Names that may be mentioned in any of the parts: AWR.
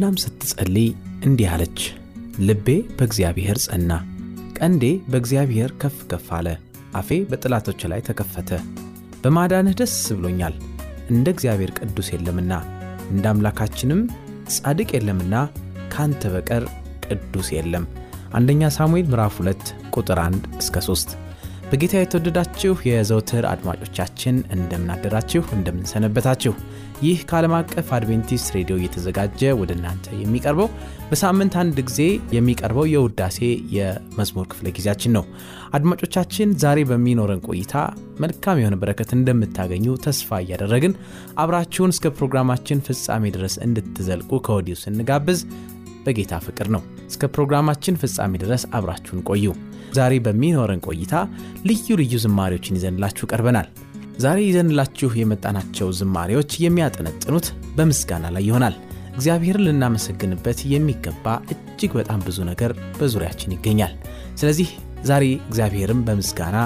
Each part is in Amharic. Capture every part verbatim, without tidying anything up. እናም ስትጸልይ እንዲህ አለች። ልቤ በእግዚአብሔር ጸና፣ ቀንዴ በእግዚአብሔር ከፍ ከፍ አለ። አፌ በጥላቶች ላይ ተከፈተ። በማዳንህ ደስ ብሎኛል። እንደ እግዚአብሔር ቅዱስ የለምና እንደ አምላካችንም ጻድቅ የለምና ካንተ በቀር ቅዱስ የለም። አንደኛ ሳሙኤል ምዕራፍ ሁለት ቁጥር አንድ እስከ ሶስት። በጌታ የተወደዳችሁ የዘወትር አድማጮቻችን እንደምን አደራችሁ? እንደምን ሰነበታችሁ? ይህ ከዓለም አቀፍ አድቬንቲስት ሬዲዮ እየተዘጋጀ ወደ እናንተ የሚቀርበው በሳምንት አንድ ጊዜ የሚቀርበው የውዳሴ የመዝሙር ክፍለ ጊዜያችን ነው። አድማጮቻችን ዛሬ በሚኖረን ቆይታ መልካም የሆነ በረከት እንደምታገኙ ተስፋ እያደረግን አብራችሁን እስከ ፕሮግራማችን ፍጻሜ ድረስ እንድትዘልቁ ከወዲሁ ስንጋብዝ በጌታ ፍቅር ነው። እስከ ፕሮግራማችን ፍጻሜ ድረስ አብራችሁን ቆዩ። ዛሬ በሚኖረን ቆይታ ልዩ ልዩ ዝማሬዎችን ይዘንላችሁ ቀርበናል። ዛሬ ይዘንላችሁ የመጣናቸው ዝማሬዎች የሚያጠነጥኑት በምስጋና ላይ ይሆናል። እግዚአብሔርን ልናመሰግንበት የሚገባ እጅግ በጣም ብዙ ነገር በዙሪያችን ይገኛል። ስለዚህ ዛሬ እግዚአብሔርን በምስጋና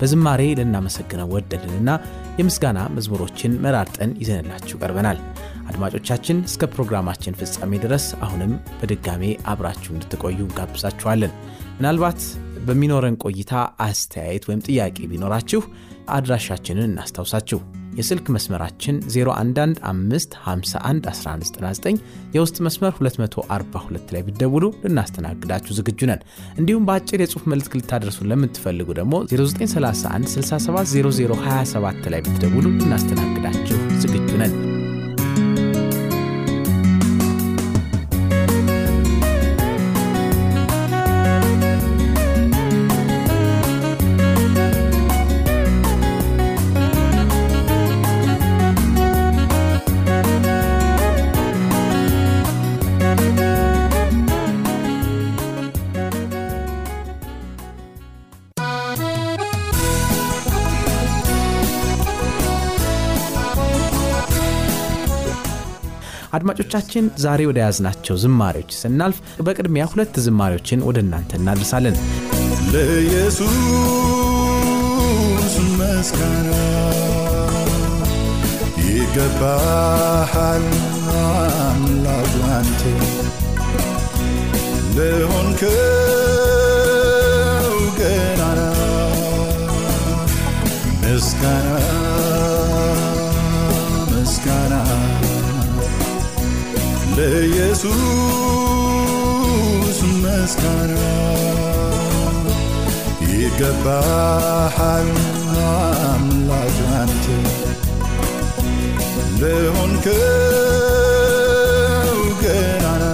በዝማሬ ልናመሰግነው ወደድንና የምስጋና መዝሙሮችን መራርጠን ይዘንላችሁ ቀርበናል። አድማጮቻችን እስከ ፕሮግራማችን ፍጻሜ ድረስ አሁንም በድጋሜ አብራችሁ እንድትቆዩ ጋብዛችኋለን። ምናልባት በሚኖረን ቆይታ አስተያየት ወይም ጥያቄ ቢኖራችሁ አድራሻችንን እናስታውሳችሁ። የስልክ መስመራችን ዜሮ አንድ አንድ አምስት ሀምሳ አንድ አስራ አንድ ዘጠና ዘጠኝ የውስጥ መስመር ሁለት መቶ አርባ ሁለት ላይ ቢደውሉ ልናስተናግዳችሁ ዝግጁ ነን። እንዲሁም በአጭር የጽሑፍ መልእክት ልታደርሱን ለምትፈልጉ ደግሞ ዜሮ ዘጠኝ ሰላሳ አንድ ስልሳ ሰባት ዜሮ ዜሮ ሀያ ሰባት ላይ ቢደውሉ ልናስተናግዳችሁ ዝግጁ ነን። አድማጮቻችን ዛሬ ወደ ያዝናቸው ዝማሬዎች ስናልፍ በቅድሚያ ሁለት ዝማሬዎችን ወደ እናንተ እናደርሳለን። ለኢየሱስ መስጋና ይገባሃል አምላካንተ ለሆንከው ገናና መስጋና መስጋና ለኢየሱስ መስጋና ይገባሃል አምላካንተ ለሆንከው ገናና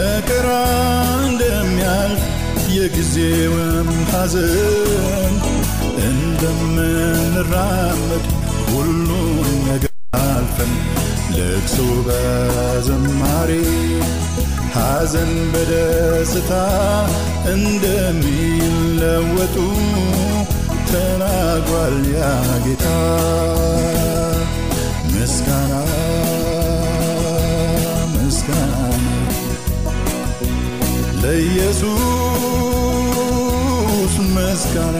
መከራ እንደሚያልፍ የጊዜው ሐዘን እንደምንራመድ ሁሉን ነገር አልፈን ልቅሶ በዝማሬ ሐዘን በደስታ እንደሚለወጡ ተናግሯል ያ ጌታ። ምስጋና ምስጋና ለኢየሱስ መስጋና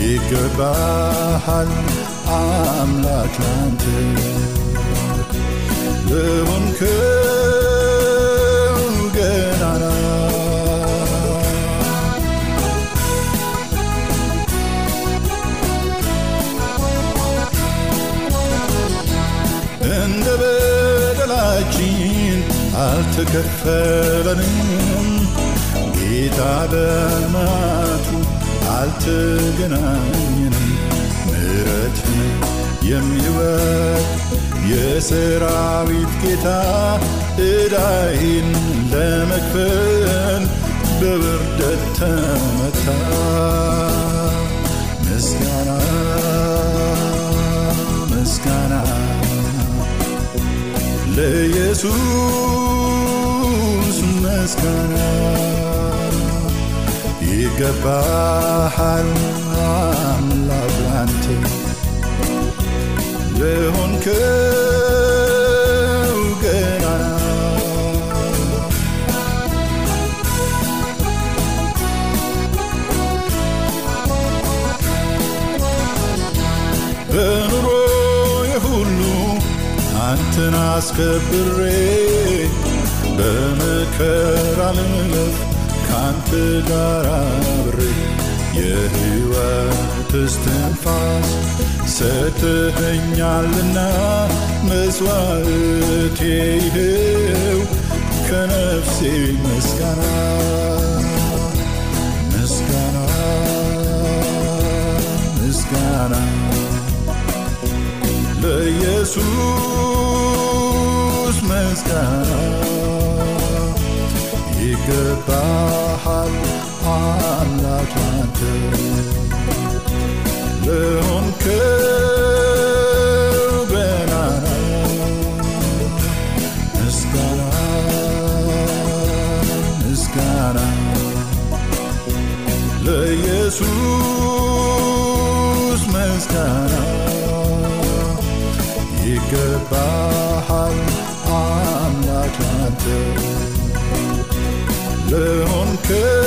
ይገባሃል አምላካንተ ለሆንከው ገናና። አልተከፈለንም ጌታ በመዓቱ አልተገናኘንም ምሕረት የሚወድ የሰራዊት ጌታ ዕዳዬን ለመክፈል በብርደት ተመታ ምስጋና ምስጋና ለኢየሱስ ምስጋና ይገባሃል አምላክ አንተ ለሆንከው ገናና በኑሮዬ ሁሉ አንተን አስከብሬ በመከራ ልለፍ ካንተ ጋር አብሬ የሕይወት እስትንፋስ ሰጥተኸኛልና መስዋዕቴ ይኸው ከነፍሴ ምስጋና ምስጋና ምስጋና ለኢየሱስ ምስጋና ይገባሃል አምላክ አንተ ለሆንከው ገናና ምስጋና ምስጋና ለኢየሱስ ምስጋና ይገባሃል አምላክ አንተ ለሆንከው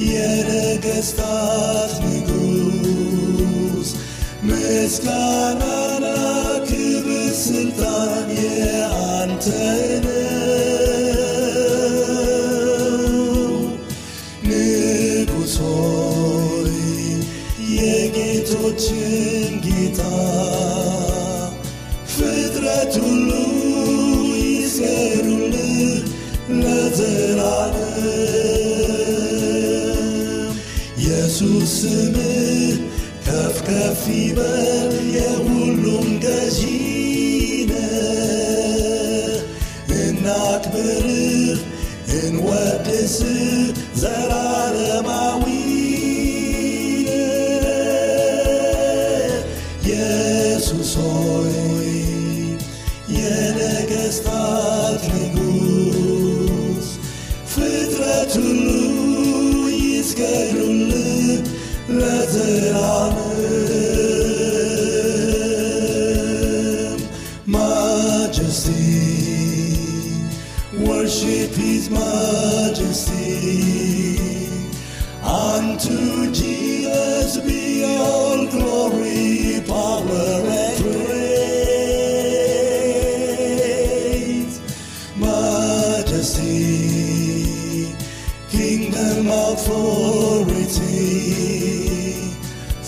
Yere gestat nigu ምስጋናና ክብር ስልጣን ያንተ ነው ንጉሥ ሆይ የጌቶችን ጌታ ፍጥረት ሁሉ ይስገዱልህ ለዘላለም ኢየሱስ ስምህ ከፍ ከፍ ይበል የሁሉም ገዢ ነህ እናክብርህ እንወድስህ ዘላለማዊ ነህ ኢየሱስ ሆይ የነገሥታት ንጉሥ ፍጥረት ሁሉ ይስገዱልህ Lazalam Majesty Worship His Majesty Unto Jesus be all glory, power and praise Majesty Kingdom authority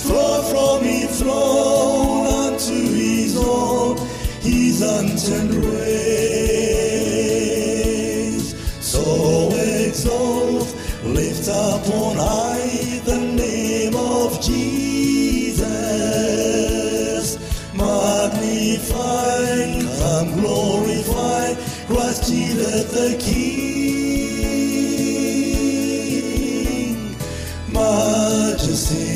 Flow from his throne unto his own, his ancient race. So exalt, lift up on high the name of Jesus. Magnify, come glorify, Christ Jesus the King. Majesty.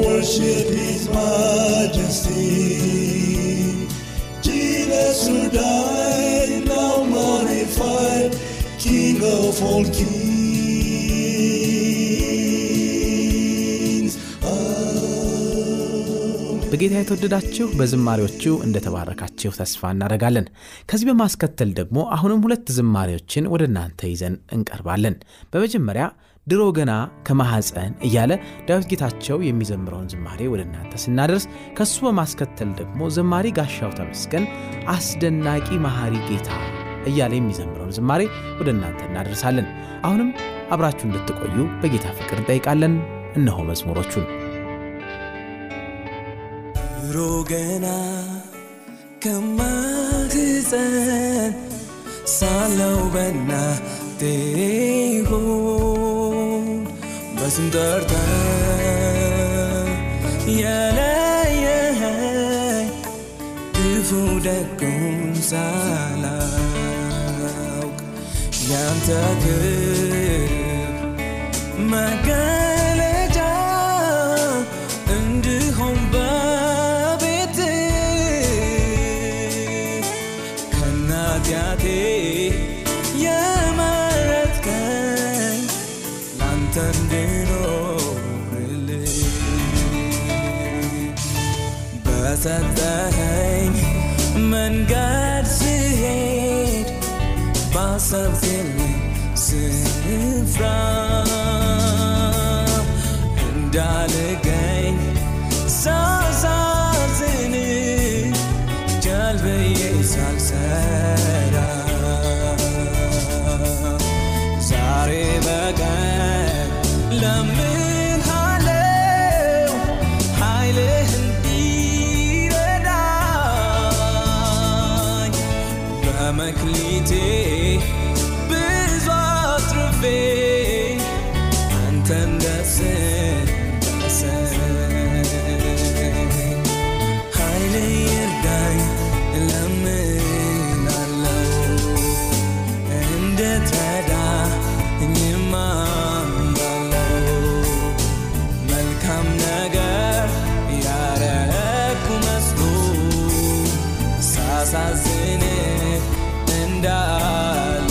Worship His Majesty Jesus who died, now glorified King of all kings በጌታ የተወደዳችሁ በዝማሬዎቹ እንደተባረካችሁ ተስፋ እናደርጋለን። ከዚህ በማስከተል ደግሞ አሁንም ሁለት ዝማሬዎችን ወደ እናንተ ይዘን እንቀርባለን። በመጀመሪያ ድሮ ገና ከማህፀን እያለ ዳዊት ጌታቸው የሚዘምረውን ዝማሬ ወደናንተ ስናደርስ ከሱ በማስከተል ደግሞ ዝማሬ ጋሻው ተመስገን አስደናቂ መሐሪ ጌታ እያለ የሚዘምረውን ዝማሬ ወደናንተ እናደርሳለን። አሁንም አብራችሁ እንድትቆዩ በጌታ ፍቅር እንጠይቃለን። እነሆ መዝሙሮቹን። ድሮ ገና ከማህፀን ሳለው በእናትህ ስንደርታ ያለየ ድፉደቁም ሳላውቅ ያንተ ክብር መገለጫ እንዲሆን በቤቴ ከናትያቴ የመረጥከኝ ላንተንዴ ሰጠኸኝ መንገድ ስሄድ ባሰብክልኝ ስፍራ እንዳልገኝ ሳሳዝን ጀልባዬ ሳልሰራ ዛሬ በቀን ለምን አለው ኃይልህ መክሊቴ ብዙ አትርፌ አንተን ደስ እንዳሰኝ ኃይሌ ይርዳኝ እለምናለሁ እንድትረዳኝማ እማለሁ መልካም ነገር ያረኩ መስሎ ሳሳዝን እንዳልገኝ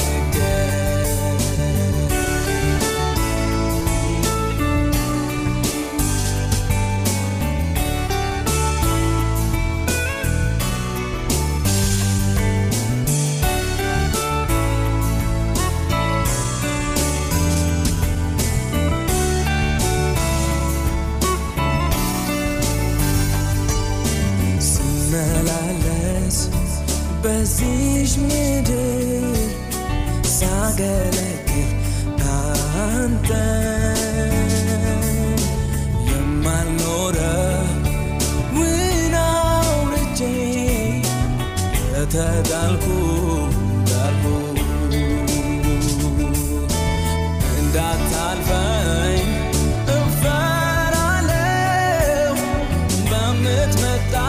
Yishmedir sagalakir anta yamalora winauraje atadalku dalku endatalvai enfaraleu bametmeta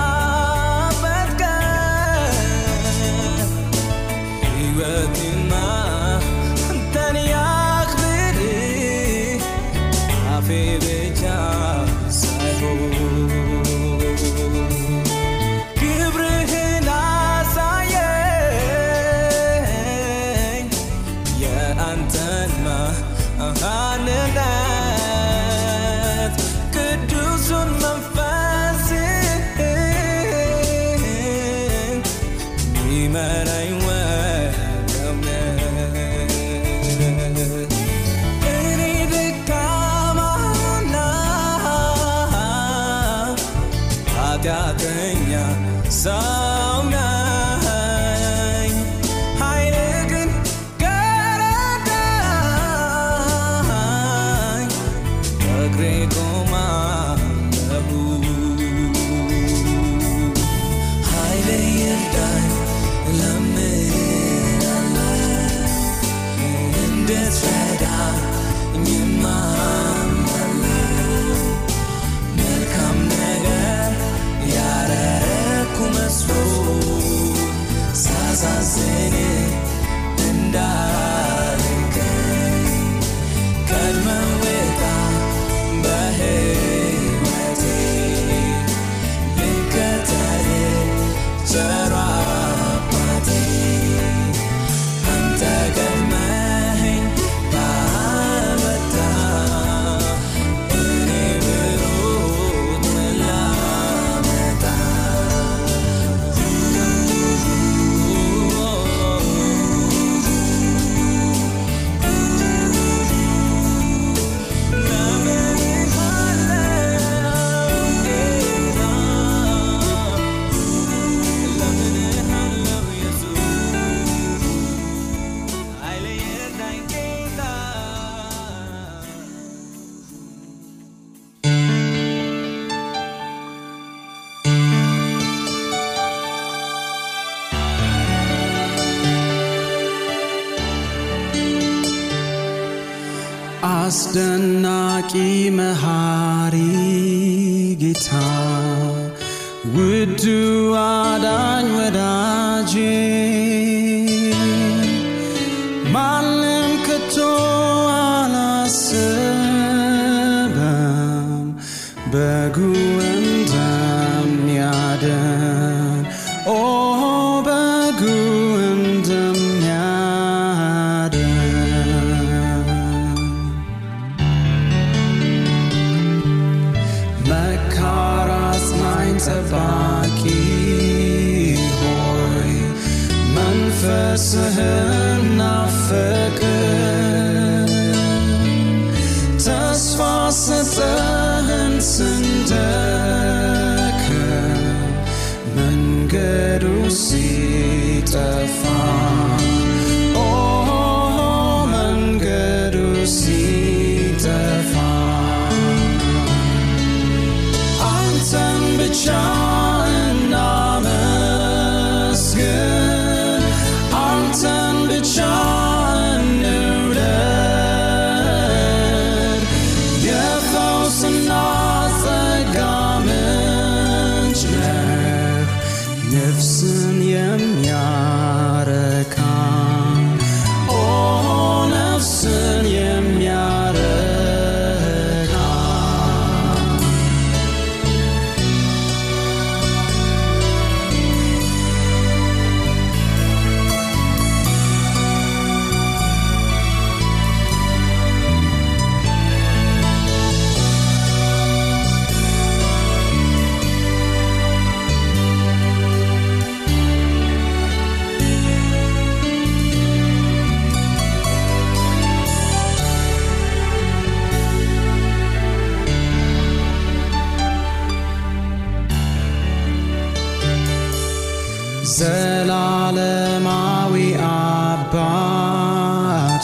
አስደናቂ መሐሪ ጌታ ውዱ አዳኝ ወዳጄ ማንም ከቶ አላሰበም በጉ እንደሚያድን ኦ በጉ Versehen auf Vergehen Das Wasser zerhenzendeke Mein Gerussit erfahren Oh, mein Gerussit erfahren Anten bechahen Namens Gehen Nefsin yem yarı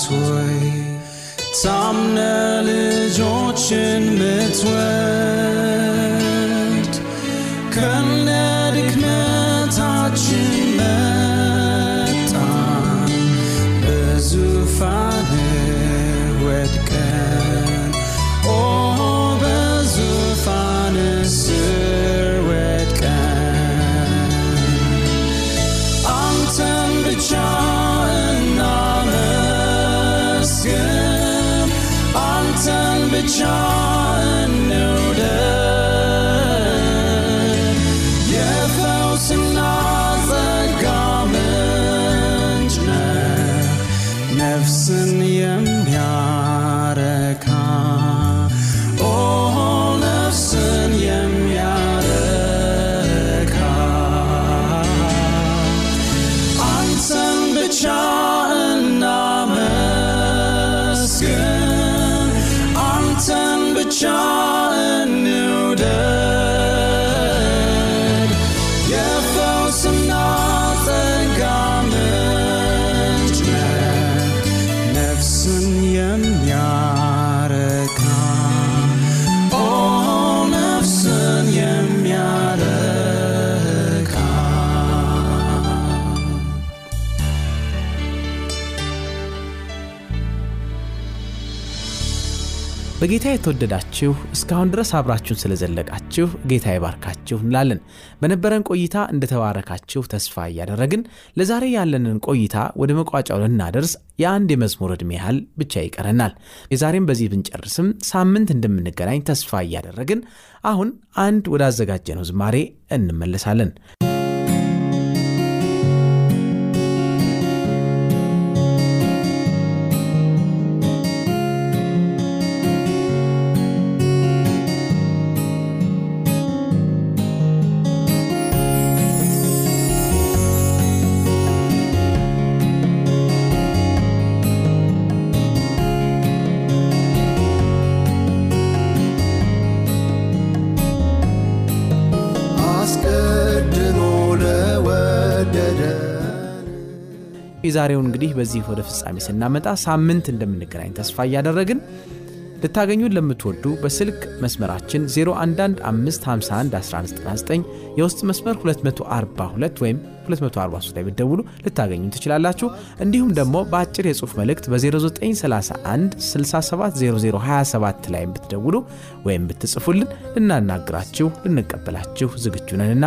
توی تمنه لجوچن متوت کنه دکنت هچن متان بزوفانه ودکن او بزوفانه سر ودکن امتن بچان John knew that Yeah, thousand hours a garment Nefsen yem yareka Oh, nefsen yem yareka Anten bechaen namesken and but I knew that yeah for some nothing garment nefsen yem yareka oh nefsen yem yareka በጌታ የተወደዳችሁ እስካሁን ድረስ አብራችሁን ስለዘለቃችሁ ጌታ ይባርካችሁ እንላለን። በነበረን ቆይታ እንደተባረካችሁ ተስፋ እያደረግን ለዛሬ ያለንን ቆይታ ወደ መቋጫው ልናደርስ የአንድ የመዝሙር ዕድሜ ያህል ብቻ ይቀረናል። የዛሬን በዚህ ብንጨርስም ሳምንት እንደምንገናኝ ተስፋ እያደረግን አሁን አንድ ወደ አዘጋጀነው ዝማሬ እንመለሳለን። ዛሬው እንግዲህ በዚህ ወደ ፍጻሜ ስናመጣ ሳምንት እንደምንገናኝ ተስፋ ያደረግን ልታገኙን ለምትወዱ በስልክ መስመራችን ዜሮ አንድ አንድ አምስት ሀምሳ አንድ አስራ አንድ ዘጠና ዘጠኝ የውስጥ መስመር ሁለት መቶ አርባ ሁለት ወይም ሁለት መቶ አርባ ሶስት ላይ ብትደውሉ ልታገኙን ትችላላችሁ። እንዲሁም ደግሞ በአጭር የጽሑፍ መልእክት በ0931 670027 ላይ ብትደውሉ ወይም ብትጽፉልን እናናግራችሁ ልንቀበላችሁ ዝግጁ ነንና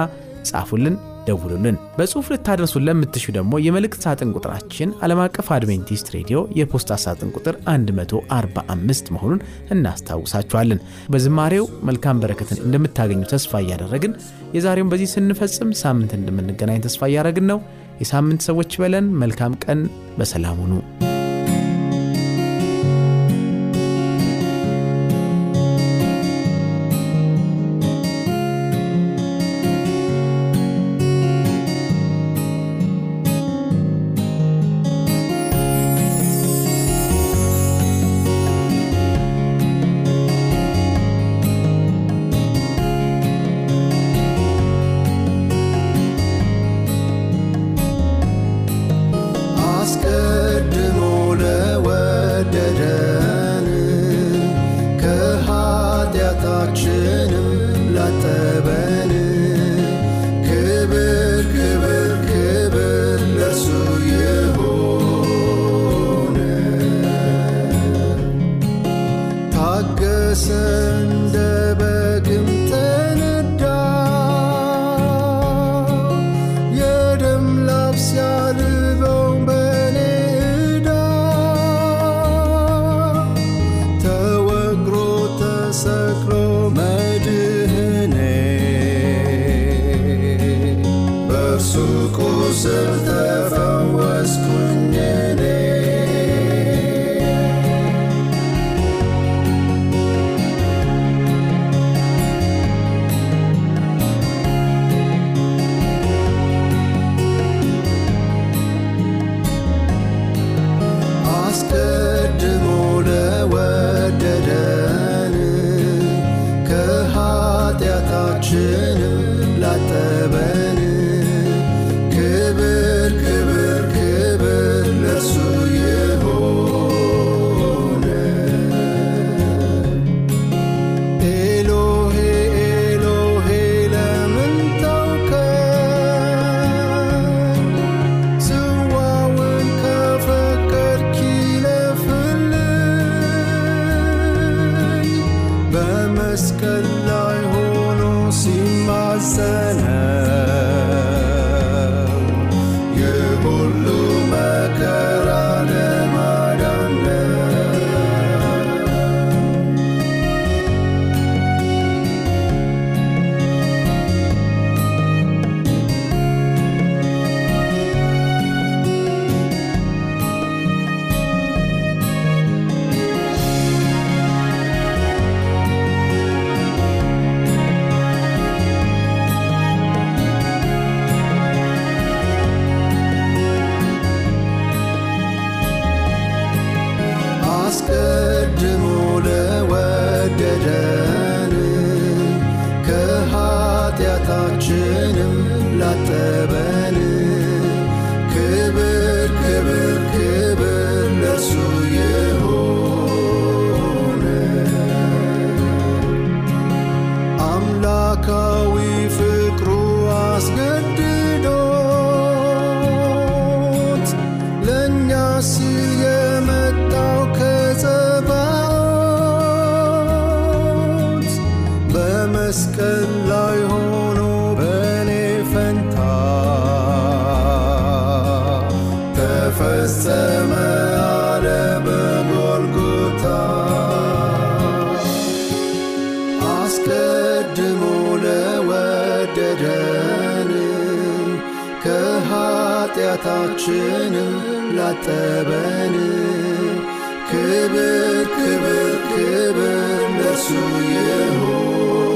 ጻፉልን ደውሉልን። በጽሁፍ ልታደርሱን ለምትሹ ደግሞ የመልእክት ሳጥን ቁጥራችን ዓለም አቀፍ አድቬንቲስት ሬዲዮ የፖስታ ሳጥን ቁጥር መቶ አርባ አምስት መሆኑን እናስታውሳችኋለን። በዝማሬው መልካም በረከትን እንደምታገኙ ተስፋ እያደረግን የዛሬውን በዚህ ስንፈጽም ሳምንት እንደምንገናኝ ተስፋ እያደረግን ነው። የሳምንት ሰዎች በለን መልካም ቀን በሰላም ሁኑ። I'll be on the አስቀድሞ ለወደደን ከኃጢአታችንም ላጠበን ክብር ክብር ክብር ለእርሱ ይሁን። አምላካዊ ፍቅሩ አስገድዶት ለእኛ ሲል የመጣው ከጸባዖት በመስቀል ላይ ሆኖ በኔ ፈንታ ተፈጸመ አለ በጎልጎታ። አስቀድሞ ለወደደን ከኃጢአታችንም ላጠበን ክብር ክብር ክብር ለእርሱ ይሁን።